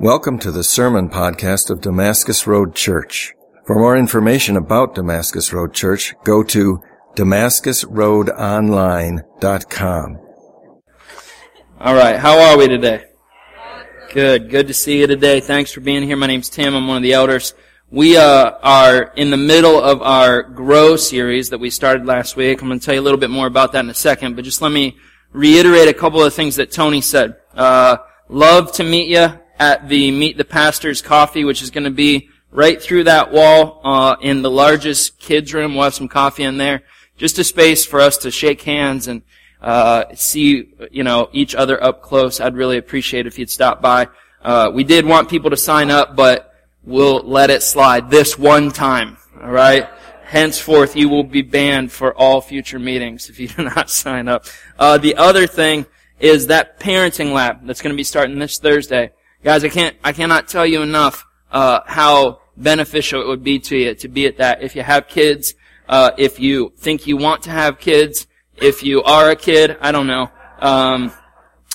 Welcome to the Sermon Podcast of Damascus Road Church. For more information about Damascus Road Church, go to damascusroadonline.com. All right, how are we today? Good. Good to see you today. Thanks for being here. My name's Tim. I'm one of the elders. We are in the middle of our Grow series that we started last week. I'm going to tell you a little bit more about that in a second, but just let me reiterate a couple of things that Tony said. Love to meet you at the Meet the Pastors Coffee, which is going to be right through that wall in the largest kids' room. We'll have some coffee in there. Just a space for us to shake hands and see, each other up close. I'd really appreciate if you'd stop by. We did want people to sign up, but we'll let it slide this one time, all right? Henceforth, you will be banned for all future meetings if you do not sign up. The other thing is that parenting lab that's going to be starting this Thursday. Guys, I cannot tell you enough how beneficial it would be to you to be at that. If you have kids, if you think you want to have kids, if you are a kid, I don't know.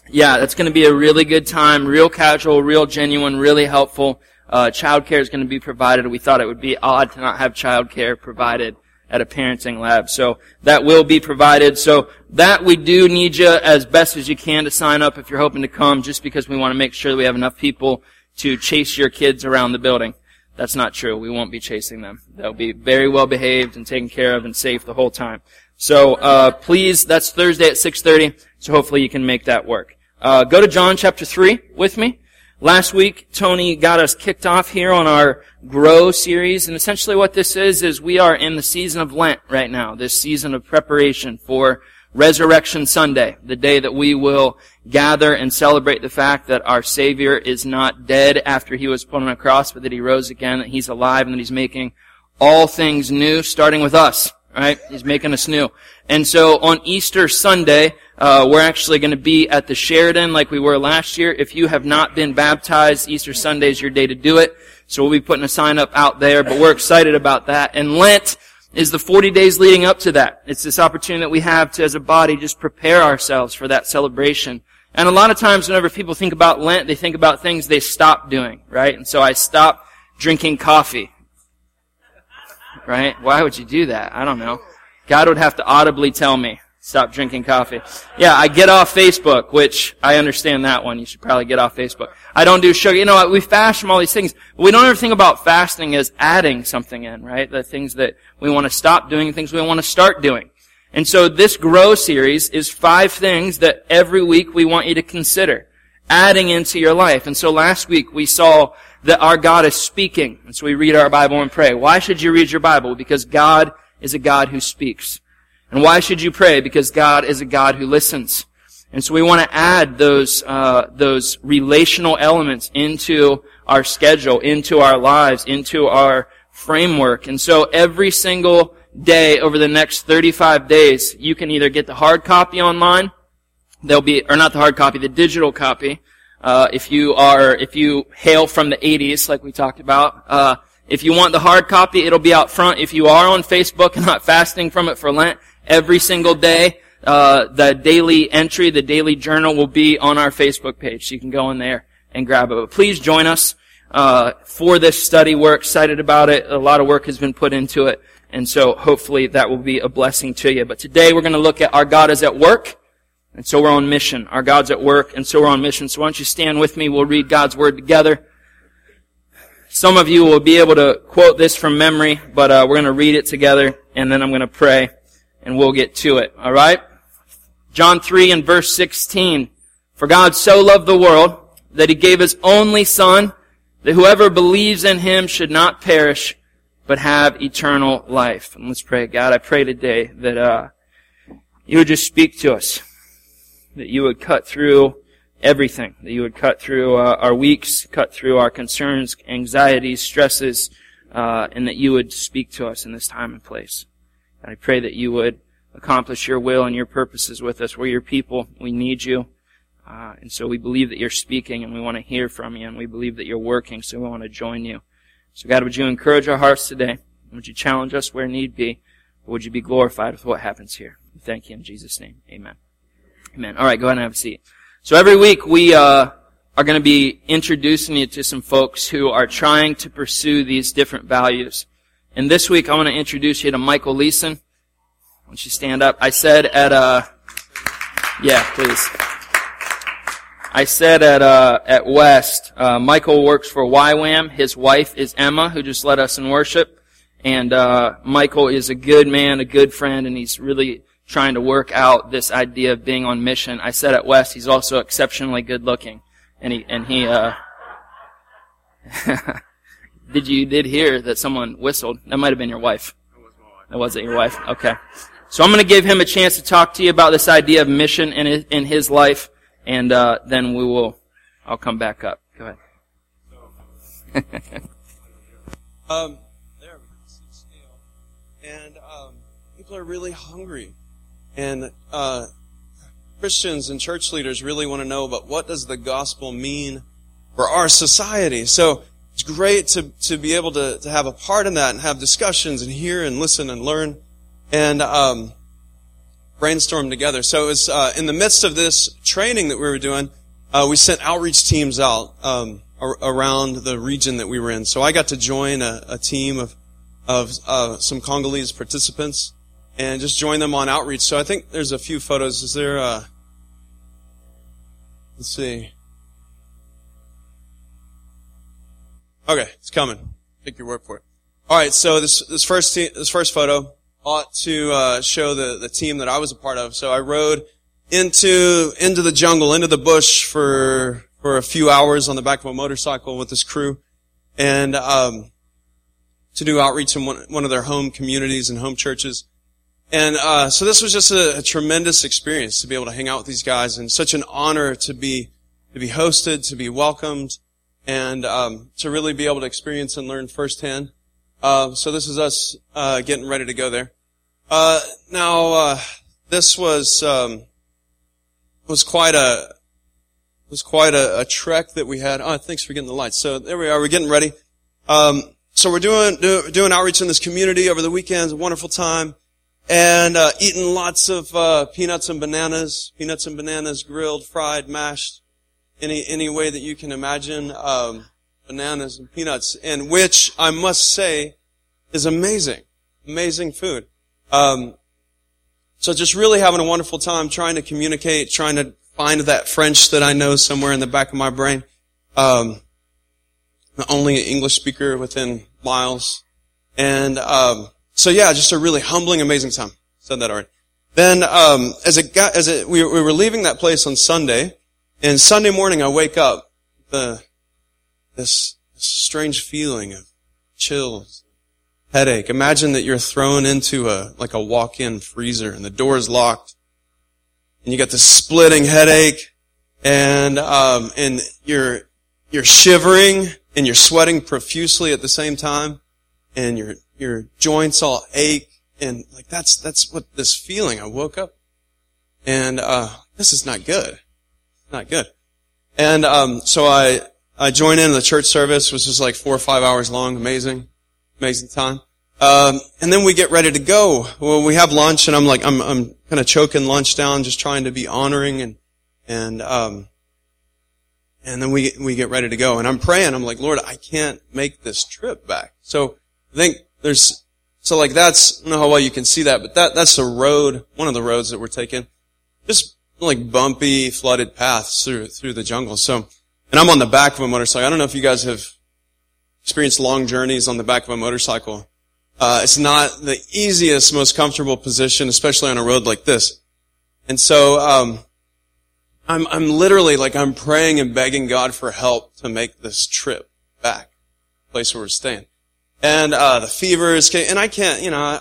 That's going to be a really good time, real casual, real genuine, really helpful. Childcare is going to be provided. We thought it would be odd to not have childcare provided at a parenting lab. So that will be provided. So that we do need you as best as you can to sign up if you're hoping to come, just because we want to make sure that we have enough people to chase your kids around the building. That's not true. We won't be chasing them. They'll be very well behaved and taken care of and safe the whole time. So please, that's Thursday at 6:30, so hopefully you can make that work. Go to John chapter 3 with me. Last week, Tony got us kicked off here on our Grow series, and essentially what this is we are in the season of Lent right now, this season of preparation for Resurrection Sunday, the day that we will gather and celebrate the fact that our Savior is not dead after He was put on a cross, but that He rose again, that He's alive, and that He's making all things new, starting with us, right? He's making us new. And so on Easter Sunday, we're actually going to be at the Sheridan like we were last year. If you have not been baptized, Easter Sunday is your day to do it. So we'll be putting a sign up out there, but we're excited about that. And Lent is the 40 days leading up to that. It's this opportunity that we have to, as a body, just prepare ourselves for that celebration. And a lot of times whenever people think about Lent, they think about things they stop doing, right? And so I stopped drinking coffee, right? Why would you do that? I don't know. God would have to audibly tell me. Stop drinking coffee. Yeah, I get off Facebook, which I understand that one. You should probably get off Facebook. I don't do sugar. We fast from all these things. We don't ever think about fasting as adding something in, right? The things that we want to stop doing, things we want to start doing. And so this Grow series is 5 things that every week we want you to consider adding into your life. And so last week we saw that our God is speaking. And so we read our Bible and pray. Why should you read your Bible? Because God is a God who speaks. And why should you pray? Because God is a God who listens. And so we want to add those relational elements into our schedule, into our lives, into our framework. And so every single day over the next 35 days, you can either get the hard copy online, the digital copy. If you hail from the 80s, like we talked about, if you want the hard copy, it'll be out front. If you are on Facebook and not fasting from it for Lent, every single day, the daily entry, the daily journal will be on our Facebook page. So you can go in there and grab it. But please join us for this study. We're excited about it. A lot of work has been put into it. And so hopefully that will be a blessing to you. But today we're going to look at our God is at work. And so we're on mission. Our God's at work. And so we're on mission. So why don't you stand with me? We'll read God's Word together. Some of you will be able to quote this from memory, but we're going to read it together, and then I'm going to pray, and we'll get to it. All right? John 3 and verse 16. For God so loved the world that He gave His only Son, that whoever believes in Him should not perish, but have eternal life. And let's pray. God, I pray today that You would just speak to us, that You would cut through everything, that You would cut through our weeks, cut through our concerns, anxieties, stresses, and that You would speak to us in this time and place. And I pray that You would accomplish Your will and Your purposes with us. We're Your people. We need You. And so we believe that You're speaking, and we want to hear from You, and we believe that You're working, so we want to join You. So God, would You encourage our hearts today? Would You challenge us where need be? Would You be glorified with what happens here? We thank You in Jesus' name. Amen. Amen. All right, go ahead and have a seat. So every week we are going to be introducing you to some folks who are trying to pursue these different values. And this week, I want to introduce you to Michael Leeson. Why don't you stand up? I said at West, Michael works for YWAM. His wife is Emma, who just led us in worship. And Michael is a good man, a good friend, and he's really trying to work out this idea of being on mission. I said at West, he's also exceptionally good looking. And he did hear that someone whistled. That might have been your wife. That was my wife. That wasn't your wife. Okay. So I'm going to give him a chance to talk to you about this idea of mission in his life, and then I'll come back up. Go ahead. There we can see scale. And people are really hungry. And Christians and church leaders really want to know, but what does the gospel mean for our society? So it's great to be able to have a part in that and have discussions and hear and listen and learn and brainstorm together. So it was in the midst of this training that we were doing, we sent outreach teams out around the region that we were in. So I got to join a team of some Congolese participants and just join them on outreach. So I think there's a few photos. Is there let's see. Okay, it's coming. Take your word for it. All right, so this first photo ought to show the team that I was a part of. So I rode into the jungle, into the bush for a few hours on the back of a motorcycle with this crew, and to do outreach in one of their home communities and home churches. And so this was just a tremendous experience to be able to hang out with these guys, and such an honor to be hosted, to be welcomed, and to really be able to experience and learn firsthand. So this is us getting ready to go there. Now this was quite a trek that we had. Oh, thanks for getting the lights. So there we are. We're getting ready. So we're doing outreach in this community over the weekends. A wonderful time. And eating lots of peanuts and bananas, grilled, fried, mashed, any way that you can imagine, bananas and peanuts, and which I must say is amazing food. So just really having a wonderful time trying to communicate, trying to find that French that I know somewhere in the back of my brain. The only English speaker within miles, and so yeah, just a really humbling, amazing time. Said that already. Then, we were leaving that place on Sunday, and Sunday morning I wake up, this strange feeling of chills, headache. Imagine that you're thrown into like a walk-in freezer, and the door's locked, and you got this splitting headache, and you're shivering, and you're sweating profusely at the same time, and your joints all ache, and like that's what this feeling. I woke up, and this is not good, And so I joined in the church service, which was like 4 or 5 hours long, amazing time. And then we get ready to go. Well, we have lunch, and I'm kind of choking lunch down, just trying to be honoring, and then we get ready to go, and I'm praying. I'm like, Lord, I can't make this trip back. So I think I don't know how well you can see that, but that's the road, one of the roads that we're taking. Just like bumpy, flooded paths through the jungle. So, and I'm on the back of a motorcycle. I don't know if you guys have experienced long journeys on the back of a motorcycle. It's not the easiest, most comfortable position, especially on a road like this. And so, I'm literally like, I'm praying and begging God for help to make this trip back, the place where we're staying. And the fevers came, and I can't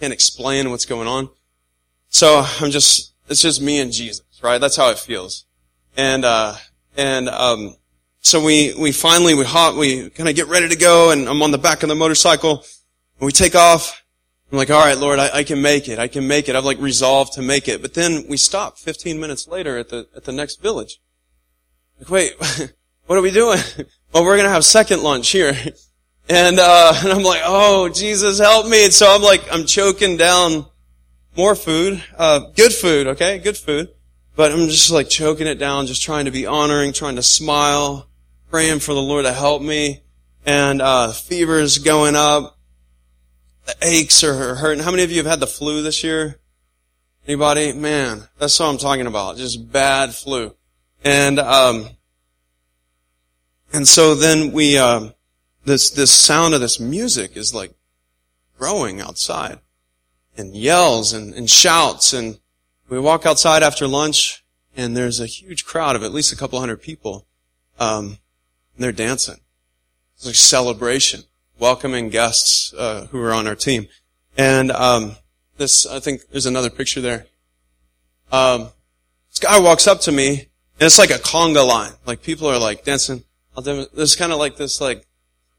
explain what's going on. So it's just me and Jesus, right? That's how it feels. And so we kind of get ready to go, and I'm on the back of the motorcycle, and we take off. I'm like, all right, Lord, I can make it. I've like resolved to make it. But then we stop 15 minutes later at the next village. Like, wait, what are we doing? Well, we're going to have second lunch here. And I'm like, oh, Jesus, help me. And so I'm choking down more food, good food, okay? Good food. But I'm just like choking it down, just trying to be honoring, trying to smile, praying for the Lord to help me. And fever's going up. The aches are hurting. How many of you have had the flu this year? Anybody? Man, that's what I'm talking about. Just bad flu. And so then we, this sound of this music is like growing outside, and yells and shouts, and we walk outside after lunch, and there's a huge crowd of at least a couple hundred people, and they're dancing. It's like celebration, welcoming guests, who are on our team. And, this, I think there's another picture there. This guy walks up to me, and it's like a conga line. Like people are like dancing. There's kind of like this, like,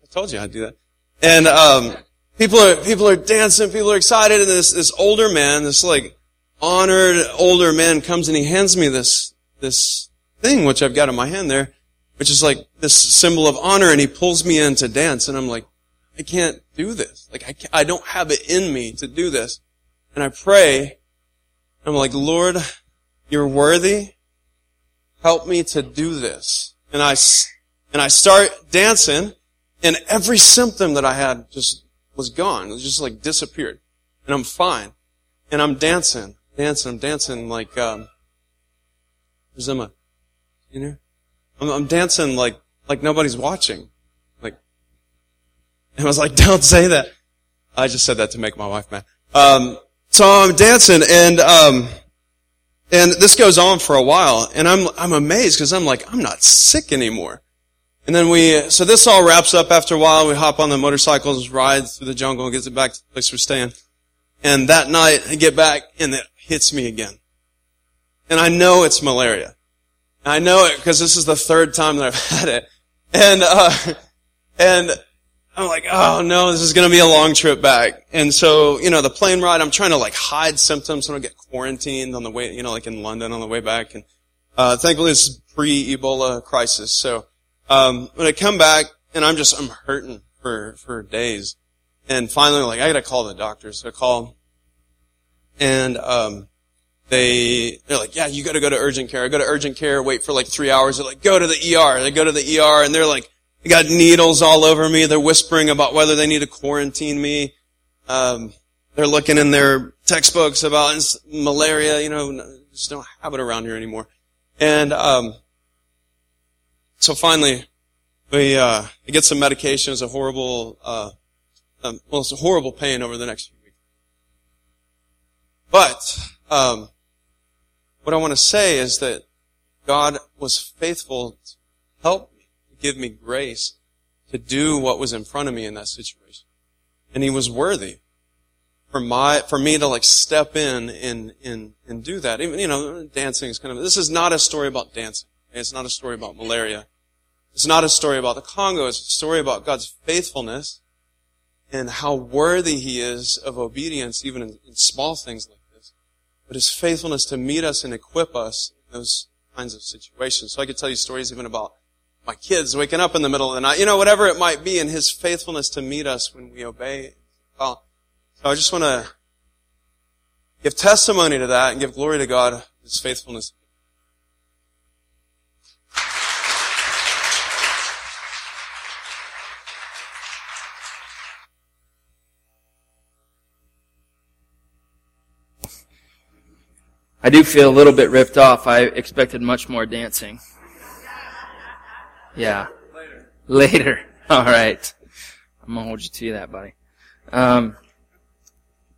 I told you I'd do that. And, people are dancing, people are excited, and this older man, this like honored older man comes and he hands me this thing, which I've got in my hand there, which is like this symbol of honor, and he pulls me in to dance, and I'm like, I can't do this. Like, I don't have it in me to do this. And I pray, I'm like, Lord, you're worthy. Help me to do this. And I start dancing, and every symptom that I had just was gone. It just like disappeared. And I'm fine. And I'm dancing, like, there's Emma, you know? I'm dancing like nobody's watching. Like, and I was like, don't say that. I just said that to make my wife mad. So I'm dancing, and this goes on for a while, and I'm amazed, because I'm like, I'm not sick anymore. And then so this all wraps up after a while. We hop on the motorcycles, ride through the jungle, and get back to the place we're staying. And that night, I get back, and it hits me again. And I know it's malaria. I know it, because this is the third time that I've had it. And I'm like, oh no, this is going to be a long trip back. And so, the plane ride, I'm trying to like hide symptoms so I don't get quarantined on the way, like in London on the way back. And, thankfully this is pre-Ebola crisis. So, when I come back, and I'm hurting for days. And finally, like, I gotta call the doctor. So I call, and they're like, yeah, you gotta go to urgent care. I go to urgent care, wait for like 3 hours. They're like, go to the ER. They go to the ER, and they're like, they got needles all over me. They're whispering about whether they need to quarantine me. They're looking in their textbooks about malaria. Just don't have it around here anymore. And so finally, we get some medication. It's a horrible. It's a horrible pain over the next few weeks. But what I want to say is that God was faithful to help me, to give me grace to do what was in front of me in that situation. And he was worthy for me to like step in and do that. Even, dancing is this is not a story about dancing. It's not a story about malaria. It's not a story about the Congo. It's a story about God's faithfulness and how worthy he is of obedience, even in small things like this. But his faithfulness to meet us and equip us in those kinds of situations. So I could tell you stories even about my kids waking up in the middle of the night, whatever it might be, and his faithfulness to meet us when we obey. Well, so I just want to give testimony to that and give glory to God, his faithfulness. I do feel a little bit ripped off. I expected much more dancing. Yeah. Later. All right. I'm going to hold you to that, buddy.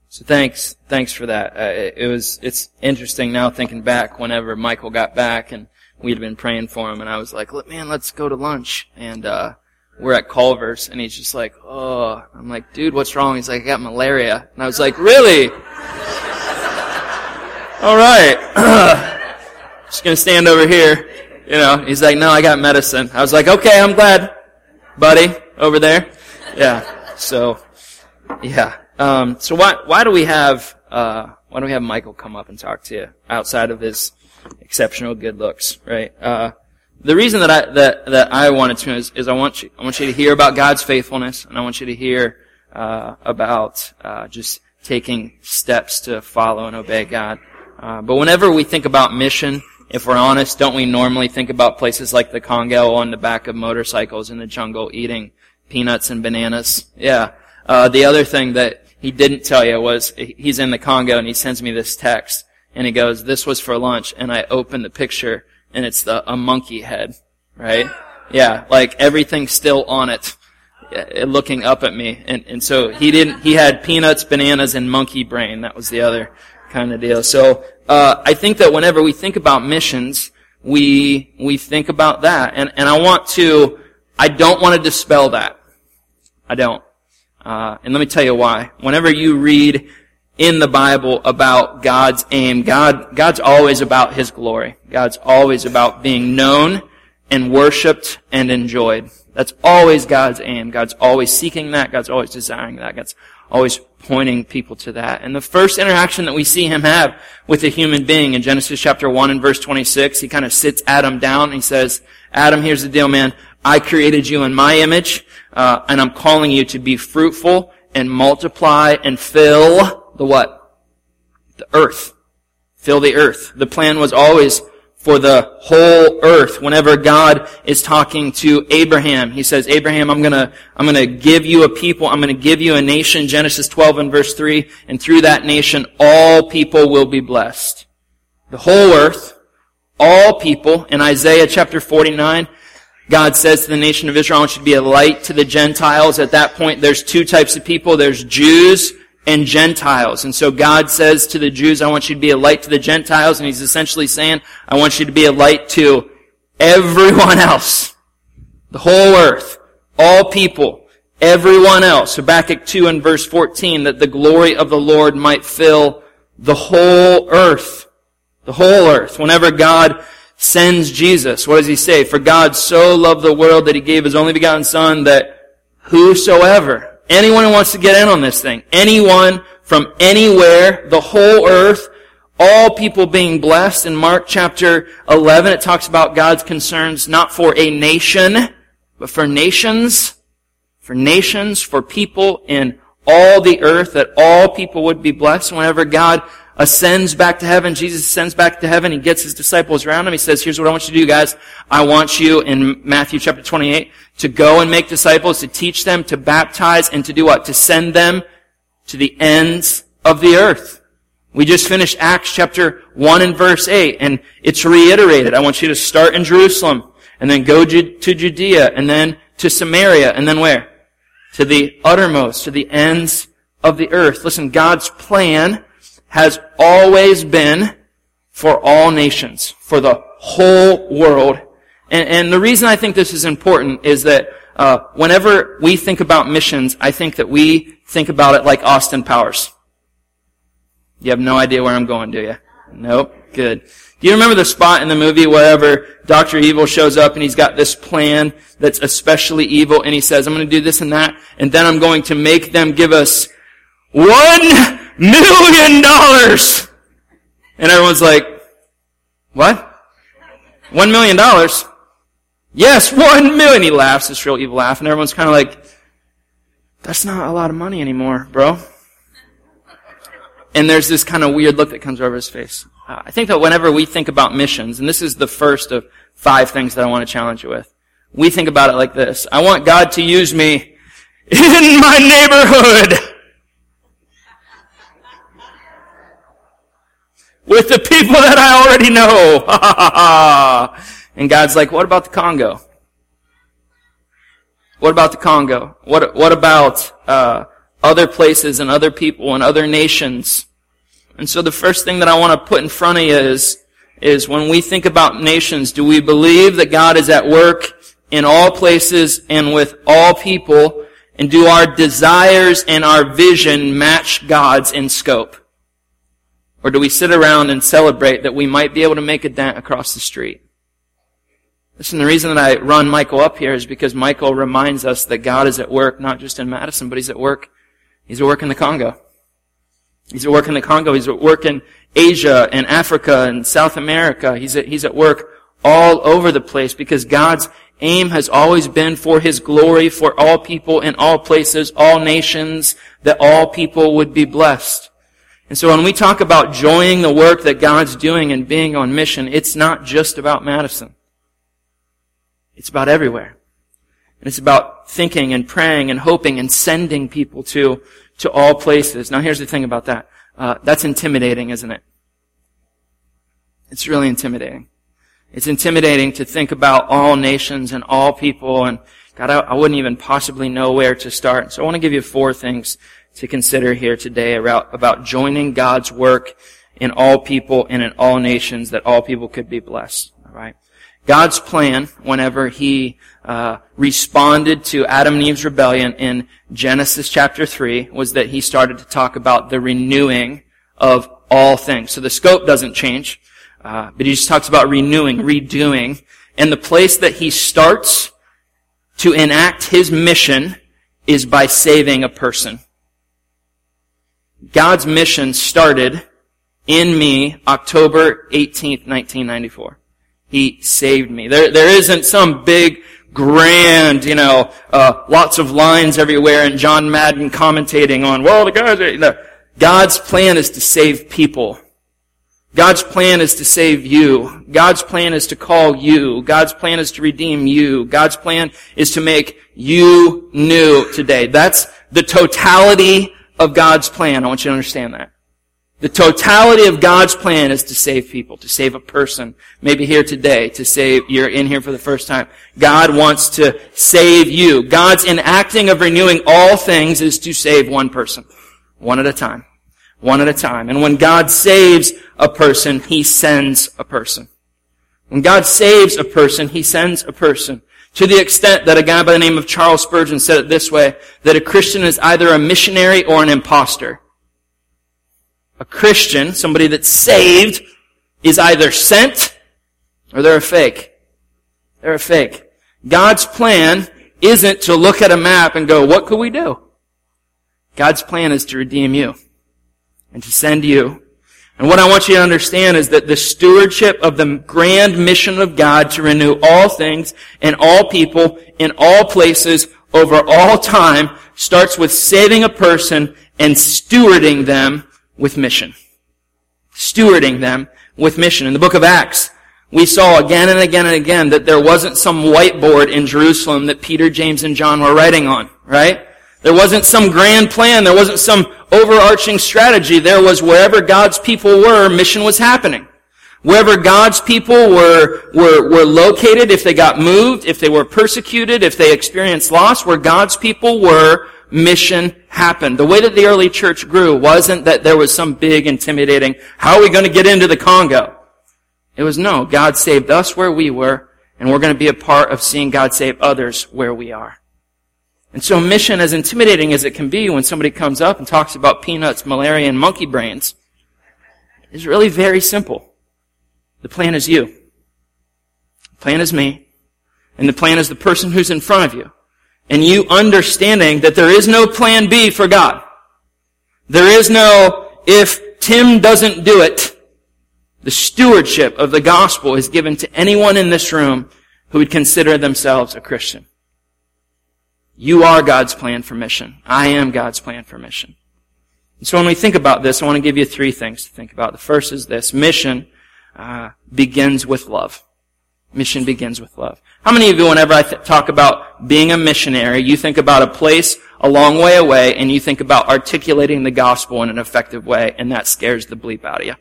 So thanks. Thanks for that. It's interesting now thinking back whenever Michael got back and we'd been praying for him, and I was like, man, let's go to lunch. And, we're at Culver's, and he's just like, oh, I'm like, dude, what's wrong? He's like, I got malaria. And I was like, really? All right, just going to stand over here, He's like, no, I got medicine. I was like, okay, I'm glad, buddy, over there. Yeah, so, yeah. So why do we have Michael come up and talk to you outside of his exceptional good looks, right? The reason that I wanted to is I want you to hear about God's faithfulness, and I want you to hear, about, just taking steps to follow and obey God. But whenever we think about mission, if we're honest, don't we normally think about places like the Congo on the back of motorcycles in the jungle eating peanuts and bananas? Yeah. The other thing that he didn't tell you was he's in the Congo and he sends me this text and he goes, "This was for lunch," and I open the picture and it's a monkey head, right? Yeah, like everything's still on it, looking up at me. And so he had peanuts, bananas, and monkey brain. That was the other kind of deal. So, I think that whenever we think about missions, we think about that. And I don't want to dispel that. I don't. And let me tell you why. Whenever you read in the Bible about God's aim, God's always about His glory. God's always about being known and worshipped and enjoyed. That's always God's aim. God's always seeking that. God's always desiring that. God's always pointing people to that. And the first interaction that we see Him have with a human being in Genesis chapter 1 and verse 26, He kind of sits Adam down and He says, "Adam, here's the deal, man. I created you in my image, and I'm calling you to be fruitful and multiply and fill the what? The earth. Fill the earth." The plan was always for the whole earth. Whenever God is talking to Abraham, He says, "Abraham, I'm gonna give you a people. I'm gonna give you a nation." Genesis 12 and verse 3, "And through that nation, all people will be blessed." The whole earth, all people. In Isaiah chapter 49, God says to the nation of Israel, "I want you to be a light to the Gentiles." At that point, there's two types of people. There's Jews and Gentiles. And so God says to the Jews, "I want you to be a light to the Gentiles." And He's essentially saying, "I want you to be a light to everyone else." The whole earth. All people. Everyone else. Habakkuk 2 and verse 14, "That the glory of the Lord might fill the whole earth." The whole earth. Whenever God sends Jesus, what does He say? "For God so loved the world that He gave His only begotten Son, that whosoever," anyone who wants to get in on this thing, anyone from anywhere, the whole earth, all people being blessed. In Mark chapter 11, it talks about God's concerns not for a nation, but for nations, for people in all the earth, that all people would be blessed. Whenever God ascends back to heaven, Jesus ascends back to heaven, He gets His disciples around Him. He says, "Here's what I want you to do, guys. I want you," in Matthew chapter 28, "to go and make disciples, to teach them, to baptize, and to do what? To send them to the ends of the earth." We just finished Acts chapter 1 and verse 8, and it's reiterated. "I want you to start in Jerusalem, and then go to Judea, and then to Samaria, and then where? To the uttermost, to the ends of the earth." Listen, God's plan has always been for all nations, for the whole world. And the reason I think this is important is that whenever we think about missions, I think that we think about it like Austin Powers. You have no idea where I'm going, do you? Nope. Good. Do you remember the spot in the movie wherever Dr. Evil shows up and he's got this plan that's especially evil and he says, "I'm going to do this and that, and then I'm going to make them give us $1 million. And everyone's like, "What? $1 million? Yes, $1 million. He laughs, this real evil laugh, and everyone's kind of like, "That's not a lot of money anymore, bro." And there's this kind of weird look that comes over his face. I think that whenever we think about missions, and this is the first of 5 things that I want to challenge you with, we think about it like this. I want God to use me in my neighborhood with the people that I already know. And God's like, "What about the Congo? What about the Congo? What about other places and other people and other nations?" And so the first thing that I want to put in front of you is when we think about nations, do we believe that God is at work in all places and with all people? And do our desires and our vision match God's in scope? Or do we sit around and celebrate that we might be able to make a dent across the street? Listen, the reason that I run Michael up here is because Michael reminds us that God is at work not just in Madison, but He's at work in the Congo. He's at work in the Congo. He's at work in Asia and Africa and South America. He's at work all over the place because God's aim has always been for His glory, for all people in all places, all nations, that all people would be blessed. And so when we talk about joining the work that God's doing and being on mission, it's not just about Madison. It's about everywhere. And it's about thinking and praying and hoping and sending people to all places. Now here's the thing about that. That's intimidating, isn't it? It's really intimidating. It's intimidating to think about all nations and all people, and God, I wouldn't even possibly know where to start. So I want to give you 4 things to consider here today about joining God's work in all people and in all nations, that all people could be blessed. All right. God's plan, whenever He responded to Adam and Eve's rebellion in Genesis chapter 3, was that He started to talk about the renewing of all things. So the scope doesn't change, but He just talks about renewing, redoing. And the place that He starts to enact His mission is by saving a person. God's mission started in me October 18th, 1994. He saved me. There isn't some big, grand, lots of lines everywhere and John Madden commentating on, well, the guys, God's plan is to save people. God's plan is to save you. God's plan is to call you. God's plan is to redeem you. God's plan is to make you new today. That's the totality of God's plan. I want you to understand that. The totality of God's plan is to save people, to save a person. Maybe here today, to save, you're in here for the first time. God wants to save you. God's enacting of renewing all things is to save one person. One at a time. One at a time. And when God saves a person, He sends a person. When God saves a person, He sends a person. To the extent that a guy by the name of Charles Spurgeon said it this way, that a Christian is either a missionary or an imposter. A Christian, somebody that's saved, is either sent or they're a fake. They're a fake. God's plan isn't to look at a map and go, what could we do? God's plan is to redeem you and to send you. And what I want you to understand is that the stewardship of the grand mission of God to renew all things and all people in all places over all time starts with saving a person and stewarding them with mission. Stewarding them with mission. In the book of Acts, we saw again and again and again that there wasn't some whiteboard in Jerusalem that Peter, James, and John were writing on, right? There wasn't some grand plan. There wasn't some overarching strategy. There was wherever God's people were, mission was happening. Wherever God's people were located, if they got moved, if they were persecuted, if they experienced loss, where God's people were, mission happened. The way that the early church grew wasn't that there was some big, intimidating, how are we going to get into the Congo? It was, no, God saved us where we were, and we're going to be a part of seeing God save others where we are. And so mission, as intimidating as it can be when somebody comes up and talks about peanuts, malaria, and monkey brains, is really very simple. The plan is you. The plan is me. And the plan is the person who's in front of you. And you understanding that there is no plan B for God. There is no, if Tim doesn't do it, the stewardship of the gospel is given to anyone in this room who would consider themselves a Christian. You are God's plan for mission. I am God's plan for mission. And so when we think about this, I want to give you 3 things to think about. The first is this. Mission begins with love. Mission begins with love. How many of you, whenever I talk about being a missionary, you think about a place a long way away, and you think about articulating the gospel in an effective way, and that scares the bleep out of you?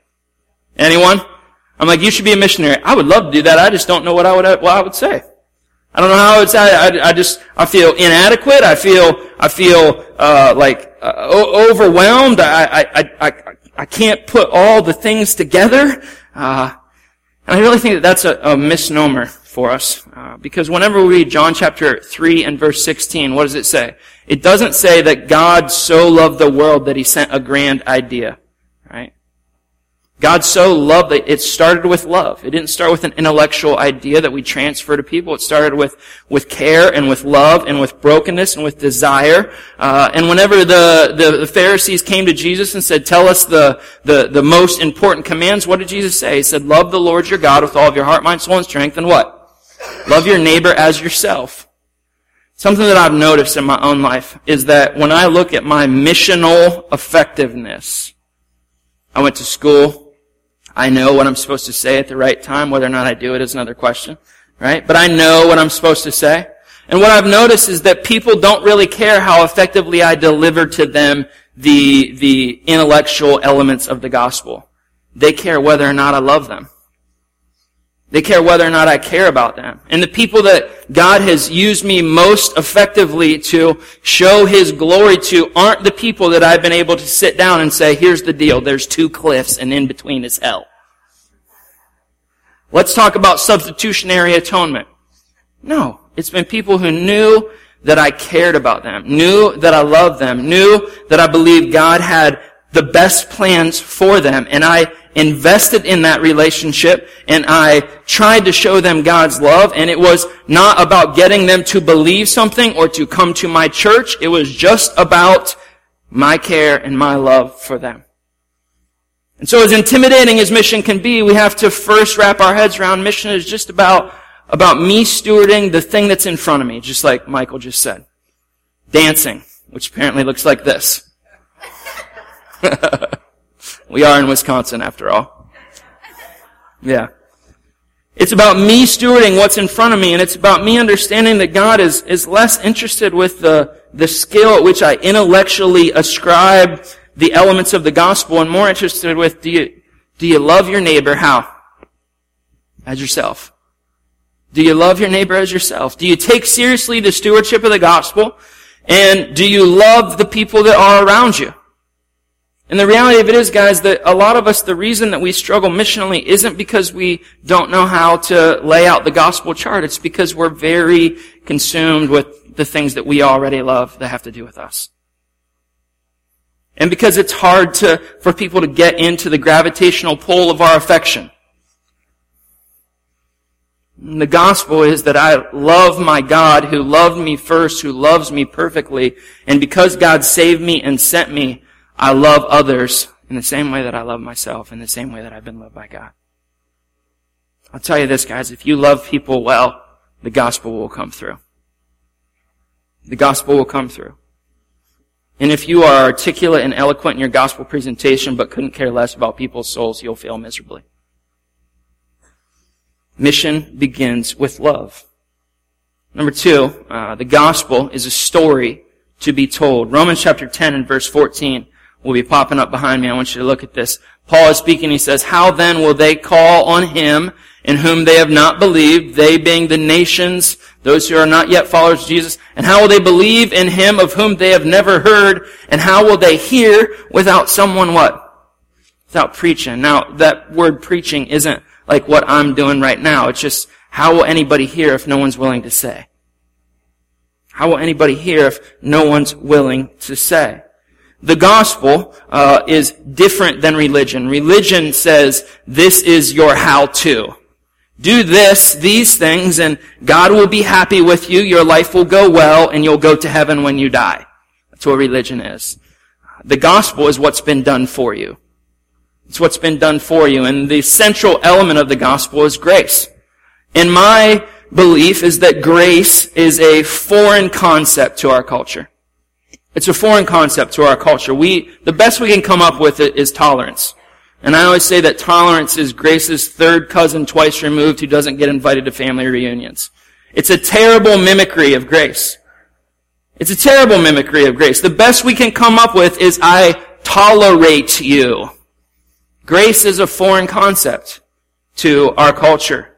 Anyone? I'm like, you should be a missionary. I would love to do that. I just don't know what I would say. I don't know how I would say. I feel inadequate. I feel overwhelmed. I can't put all the things together. And I really think that that's a misnomer for us, because whenever we read John chapter 3 and verse 16, what does it say? It doesn't say that God so loved the world that He sent a grand idea, right? God so loved that it started with love. It didn't start with an intellectual idea that we transfer to people. It started with care and with love and with brokenness and with desire. And whenever the Pharisees came to Jesus and said, tell us the most important commands, what did Jesus say? He said, love the Lord your God with all of your heart, mind, soul, and strength, and what? Love your neighbor as yourself. Something that I've noticed in my own life is that when I look at my missional effectiveness, I went to school. I know what I'm supposed to say at the right time. Whether or not I do it is another question, right? But I know what I'm supposed to say. And what I've noticed is that people don't really care how effectively I deliver to them the intellectual elements of the gospel. They care whether or not I love them. They care whether or not I care about them. And the people that God has used me most effectively to show His glory to aren't the people that I've been able to sit down and say, here's the deal, there's two cliffs and in between is hell. Let's talk about substitutionary atonement. No, it's been people who knew that I cared about them, knew that I loved them, knew that I believed God had the best plans for them, and I invested in that relationship, and I tried to show them God's love, and it was not about getting them to believe something or to come to my church. It was just about my care and my love for them. And so as intimidating as mission can be, we have to first wrap our heads around mission is just about me stewarding the thing that's in front of me, just like Michael just said. Dancing, which apparently looks like this. We are in Wisconsin, after all. Yeah. It's about me stewarding what's in front of me, and it's about me understanding that God is less interested with the skill at which I intellectually ascribe the elements of the gospel, and more interested with, do you love your neighbor how? As yourself. Do you love your neighbor as yourself? Do you take seriously the stewardship of the gospel? And do you love the people that are around you? And the reality of it is, guys, that a lot of us, the reason that we struggle missionally isn't because we don't know how to lay out the gospel chart. It's because we're very consumed with the things that we already love that have to do with us. And because it's hard for people to get into the gravitational pull of our affection. The gospel is that I love my God who loved me first, who loves me perfectly, and because God saved me and sent me, I love others in the same way that I love myself, in the same way that I've been loved by God. I'll tell you this, guys, if you love people well, the gospel will come through. The gospel will come through. And if you are articulate and eloquent in your gospel presentation but couldn't care less about people's souls, you'll fail miserably. Mission begins with love. Number two, the gospel is a story to be told. Romans chapter 10 and verse 14 will be popping up behind me. I want you to look at this. Paul is speaking. He says, how then will they call on him in whom they have not believed, they being the nations, those who are not yet followers of Jesus? And how will they believe in him of whom they have never heard? And how will they hear without someone what? Without preaching. Now, that word preaching isn't like what I'm doing right now. It's just, how will anybody hear if no one's willing to say? How will anybody hear if no one's willing to say? The gospel is different than religion. Religion says, this is your how-to. Do this, these things, and God will be happy with you, your life will go well, and you'll go to heaven when you die. That's what religion is. The gospel is what's been done for you. It's what's been done for you. And the central element of the gospel is grace. And my belief is that grace is a foreign concept to our culture. It's a foreign concept to our culture. The best we can come up with is tolerance. And I always say that tolerance is grace's third cousin twice removed who doesn't get invited to family reunions. It's a terrible mimicry of grace. It's a terrible mimicry of grace. The best we can come up with is I tolerate you. Grace is a foreign concept to our culture.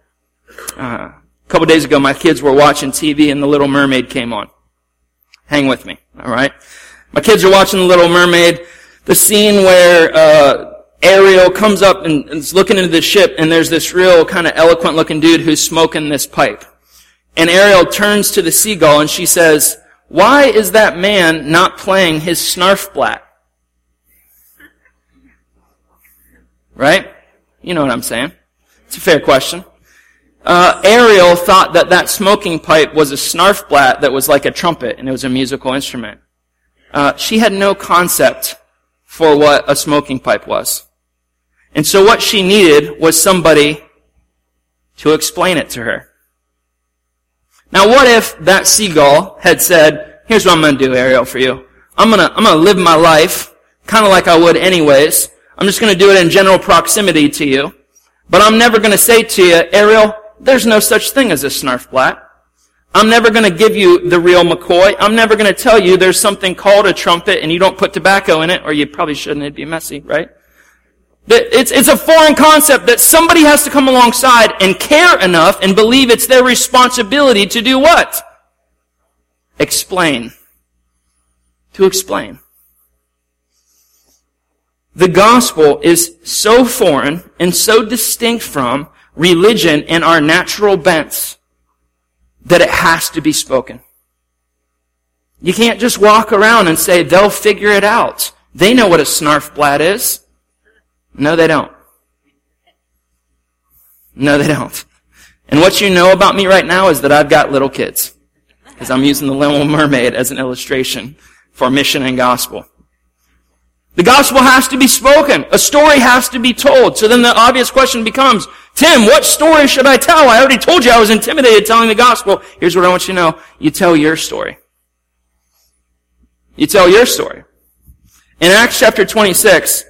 A couple days ago, my kids were watching TV and The Little Mermaid came on. Hang with me, all right? My kids are watching The Little Mermaid. The scene where Ariel comes up and is looking into the ship, and there's this real kind of eloquent-looking dude who's smoking this pipe. And Ariel turns to the seagull and she says, "Why is that man not playing his snarfblatt?" Right? You know what I'm saying. It's a fair question. Ariel thought that smoking pipe was a snarfblatt that was like a trumpet, and it was a musical instrument. She had no concept for what a smoking pipe was. And so what she needed was somebody to explain it to her. Now what if that seagull had said, here's what I'm going to do, Ariel, for you. I'm going to live my life kind of like I would anyways. I'm just going to do it in general proximity to you. But I'm never going to say to you, Ariel, there's no such thing as a snarfblatt. I'm never going to give you the real McCoy. I'm never going to tell you there's something called a trumpet and you don't put tobacco in it, or you probably shouldn't, it'd be messy, right? It's a foreign concept that somebody has to come alongside and care enough and believe it's their responsibility to do what? Explain. To explain. The gospel is so foreign and so distinct from religion and our natural bents that it has to be spoken. You can't just walk around and say, they'll figure it out. They know what a snarfblatt is. No, they don't. No, they don't. And what you know about me right now is that I've got little kids, because I'm using The Little Mermaid as an illustration for mission and gospel. The gospel has to be spoken. A story has to be told. So then the obvious question becomes, Tim, what story should I tell? I already told you I was intimidated telling the gospel. Here's what I want you to know. You tell your story. You tell your story. In Acts chapter 26,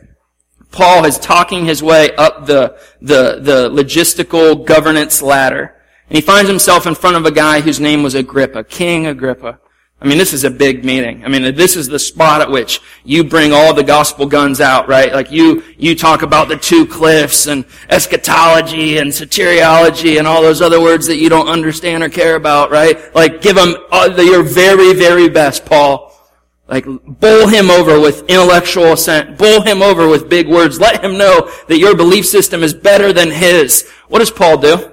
Paul is talking his way up the logistical governance ladder. And he finds himself in front of a guy whose name was Agrippa, King Agrippa. I mean, this is a big meeting. I mean, this is the spot at which you bring all the gospel guns out, right? Like you talk about the two cliffs and eschatology and soteriology and all those other words that you don't understand or care about, right? Like, give them your very, very best, Paul. Like, bowl him over with intellectual assent. Bowl him over with big words. Let him know that your belief system is better than his. What does Paul do?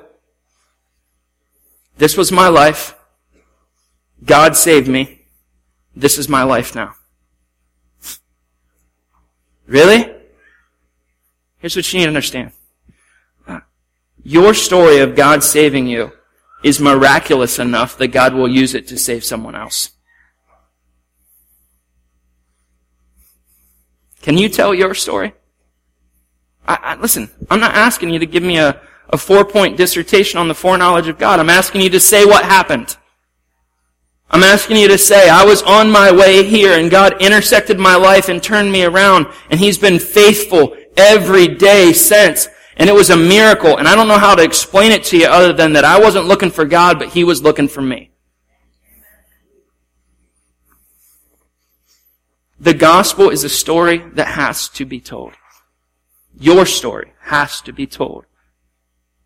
This was my life. God saved me. This is my life now. Really? Here's what you need to understand. Your story of God saving you is miraculous enough that God will use it to save someone else. Can you tell your story? Listen, I'm not asking you to give me a four-point dissertation on the foreknowledge of God. I'm asking you to say what happened. I'm asking you to say, I was on my way here and God intersected my life and turned me around, and He's been faithful every day since, and it was a miracle, and I don't know how to explain it to you other than that I wasn't looking for God, but He was looking for me. The gospel is a story that has to be told. Your story has to be told.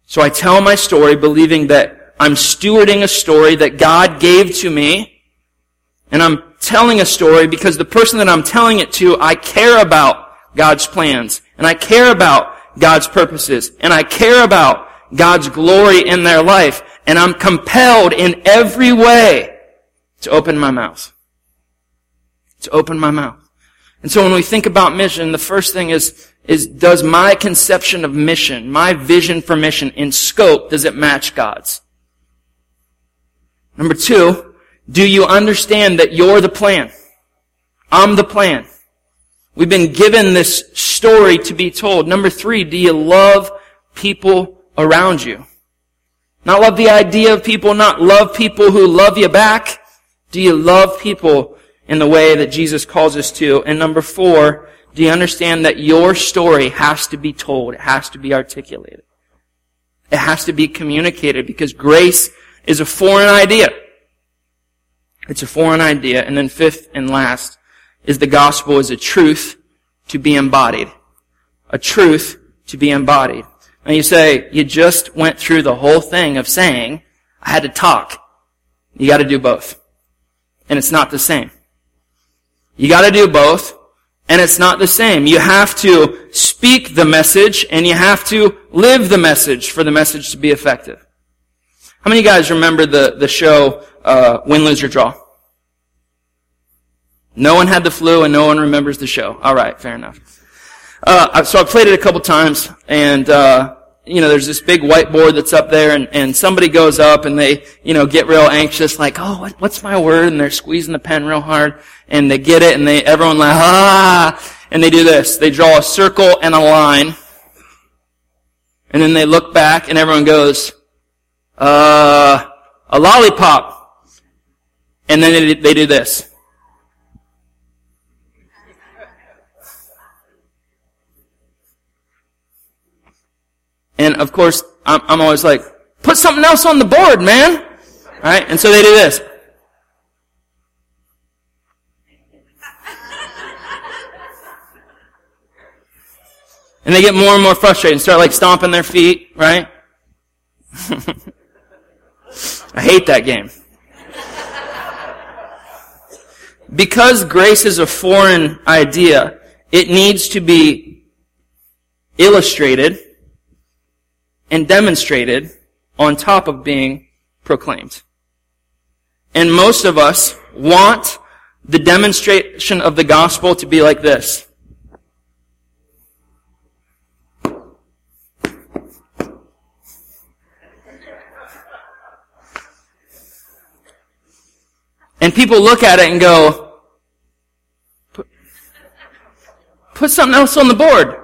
So I tell my story believing that I'm stewarding a story that God gave to me, and I'm telling a story because the person that I'm telling it to, I care about God's plans, and I care about God's purposes, and I care about God's glory in their life, and I'm compelled in every way to open my mouth. To open my mouth. And so when we think about mission, the first thing is does my conception of mission, my vision for mission in scope, does it match God's? Number two, do you understand that you're the plan? I'm the plan. We've been given this story to be told. Number three, do you love people around you? Not love the idea of people, not love people who love you back. Do you love people in the way that Jesus calls us to? And number four, do you understand that your story has to be told? It has to be articulated. It has to be communicated, because grace is a foreign idea. It's a foreign idea. And then fifth and last is the gospel is a truth to be embodied. A truth to be embodied. And you say, you just went through the whole thing of saying, I had to talk. You got to do both. And it's not the same. You got to do both. And it's not the same. You have to speak the message and you have to live the message for the message to be effective. How many of you guys remember the show Win, Lose, or Draw? No one had the flu and no one remembers the show. All right, fair enough. So I played it a couple times, and there's this big whiteboard that's up there, and somebody goes up and they, get real anxious, like, what's my word? And they're squeezing the pen real hard, and they get it, and everyone like, and they do this. They draw a circle and a line, and then they look back and everyone goes, a lollipop. And then they do this. And of course, I'm always like, put something else on the board, man. All right? And so they do this. And they get more and more frustrated and start like stomping their feet, right? I hate that game. Because grace is a foreign idea, it needs to be illustrated and demonstrated on top of being proclaimed. And most of us want the demonstration of the gospel to be like this. And people look at it and go, put something else on the board.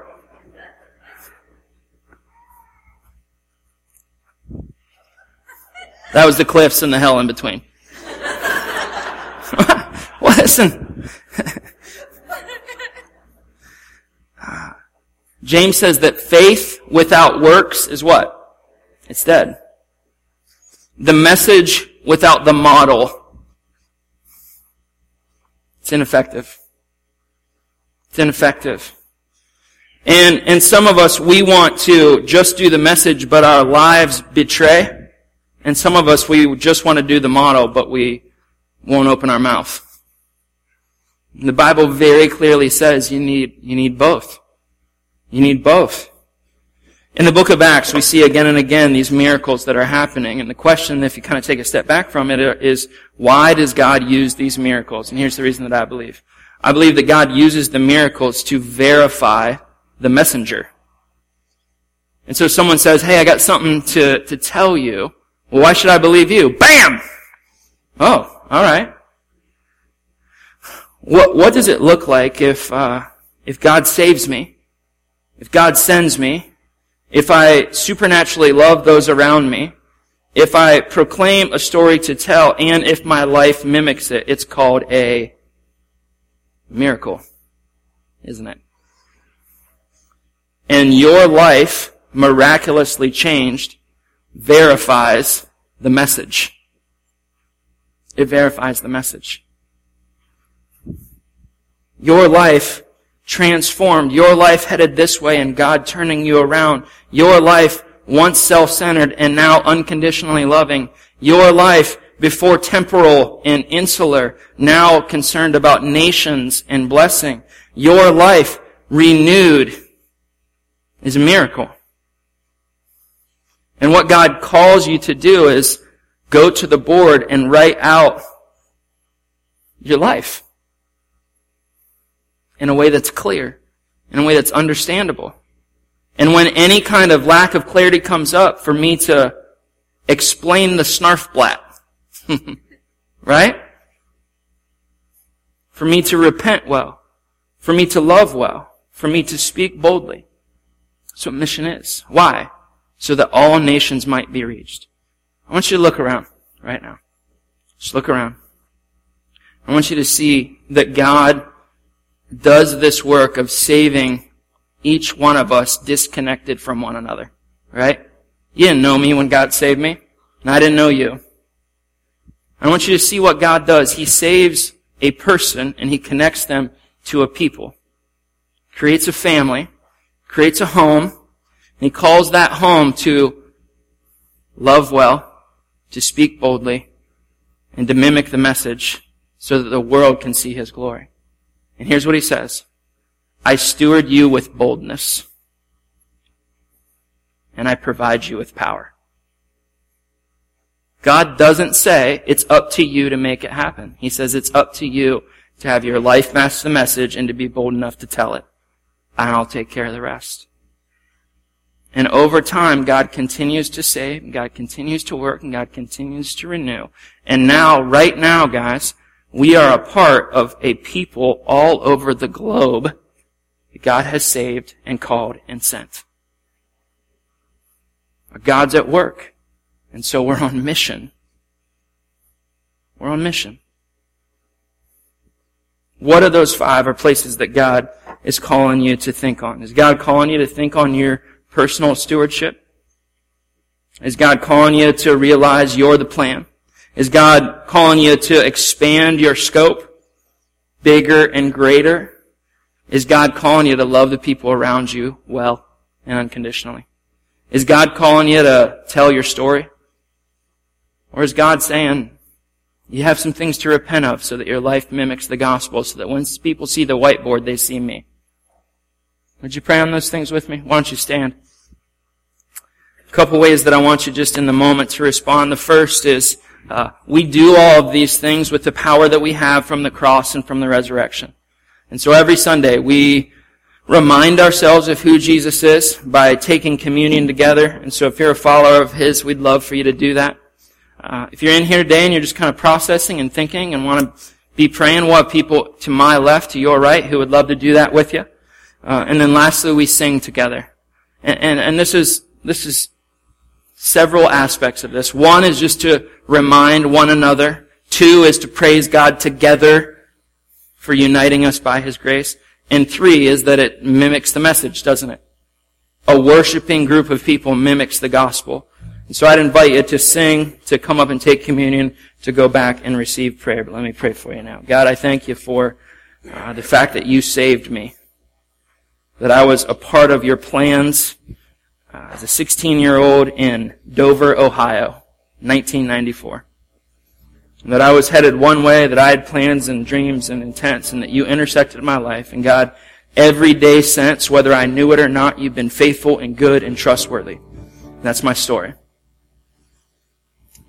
That was the cliffs and the hell in between. Well, listen. James says that faith without works is what? It's dead. The message without the model, it's ineffective. It's ineffective. And some of us, we want to just do the message, but our lives betray. And some of us, we just want to do the model, but we won't open our mouth. The Bible very clearly says you need both. You need both. In the book of Acts, we see again and again these miracles that are happening. And the question, if you kind of take a step back from it, is why does God use these miracles? And here's the reason that I believe. I believe that God uses the miracles to verify the messenger. And so someone says, hey, I got something to tell you. Well, why should I believe you? Bam! Oh, all right. What does it look like if God saves me, if God sends me, if I supernaturally love those around me, if I proclaim a story to tell, and if my life mimics it? It's called a miracle, isn't it? And your life, miraculously changed, verifies the message. It verifies the message. Your life transformed, your life headed this way and God turning you around, your life once self-centered and now unconditionally loving, your life before temporal and insular, now concerned about nations and blessing, your life renewed is a miracle. And what God calls you to do is go to the board and write out your life in a way that's clear, in a way that's understandable. And when any kind of lack of clarity comes up, for me to explain the snarfblat, right? For me to repent well, for me to love well, for me to speak boldly. That's what mission is. Why? So that all nations might be reached. I want you to look around right now. Just look around. I want you to see that God does this work of saving each one of us disconnected from one another, right? You didn't know me when God saved me, and I didn't know you. I want you to see what God does. He saves a person, and He connects them to a people. Creates a family, creates a home, and He calls that home to love well, to speak boldly, and to mimic the message so that the world can see His glory. And here's what He says. I steward you with boldness, and I provide you with power. God doesn't say it's up to you to make it happen. He says it's up to you to have your life match the message and to be bold enough to tell it. And I'll take care of the rest. And over time, God continues to save, God continues to work, and God continues to renew. And now, right now, guys, we are a part of a people all over the globe that God has saved and called and sent. God's at work, and so we're on mission. We're on mission. What of those five are places that God is calling you to think on? Is God calling you to think on your personal stewardship? Is God calling you to realize you're the plan? Is God calling you to expand your scope, bigger and greater? Is God calling you to love the people around you well and unconditionally? Is God calling you to tell your story? Or is God saying, you have some things to repent of so that your life mimics the gospel, so that when people see the whiteboard, they see me? Would you pray on those things with me? Why don't you stand? A couple ways that I want you just in the moment to respond. The first is, we do all of these things with the power that we have from the cross and from the resurrection. And so every Sunday, we remind ourselves of who Jesus is by taking communion together. And so if you're a follower of His, we'd love for you to do that. If you're in here today and you're just kind of processing and thinking and want to be praying, we'll have people to my left, to your right, who would love to do that with you. And then lastly, we sing together. And this is several aspects of this. One is just to remind one another. Two is to praise God together for uniting us by His grace. And three is that it mimics the message, doesn't it? A worshiping group of people mimics the gospel. And so I'd invite you to sing, to come up and take communion, to go back and receive prayer. But let me pray for you now. God, I thank you for the fact that you saved me, that I was a part of your plans as a 16-year-old in Dover, Ohio, 1994. And that I was headed one way, that I had plans and dreams and intents, and that you intersected my life. And God, every day since, whether I knew it or not, you've been faithful and good and trustworthy. And that's my story.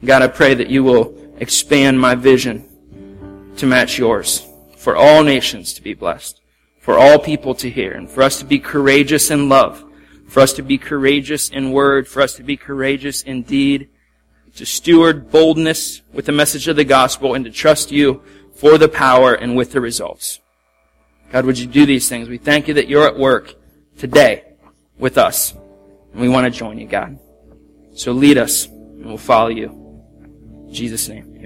God, I pray that you will expand my vision to match yours, for all nations to be blessed, for all people to hear, and for us to be courageous in love, for us to be courageous in word, for us to be courageous in deed, to steward boldness with the message of the gospel, and to trust you for the power and with the results. God, would you do these things? We thank you that you're at work today with us, and we want to join you, God. So lead us, and we'll follow you. In Jesus' name.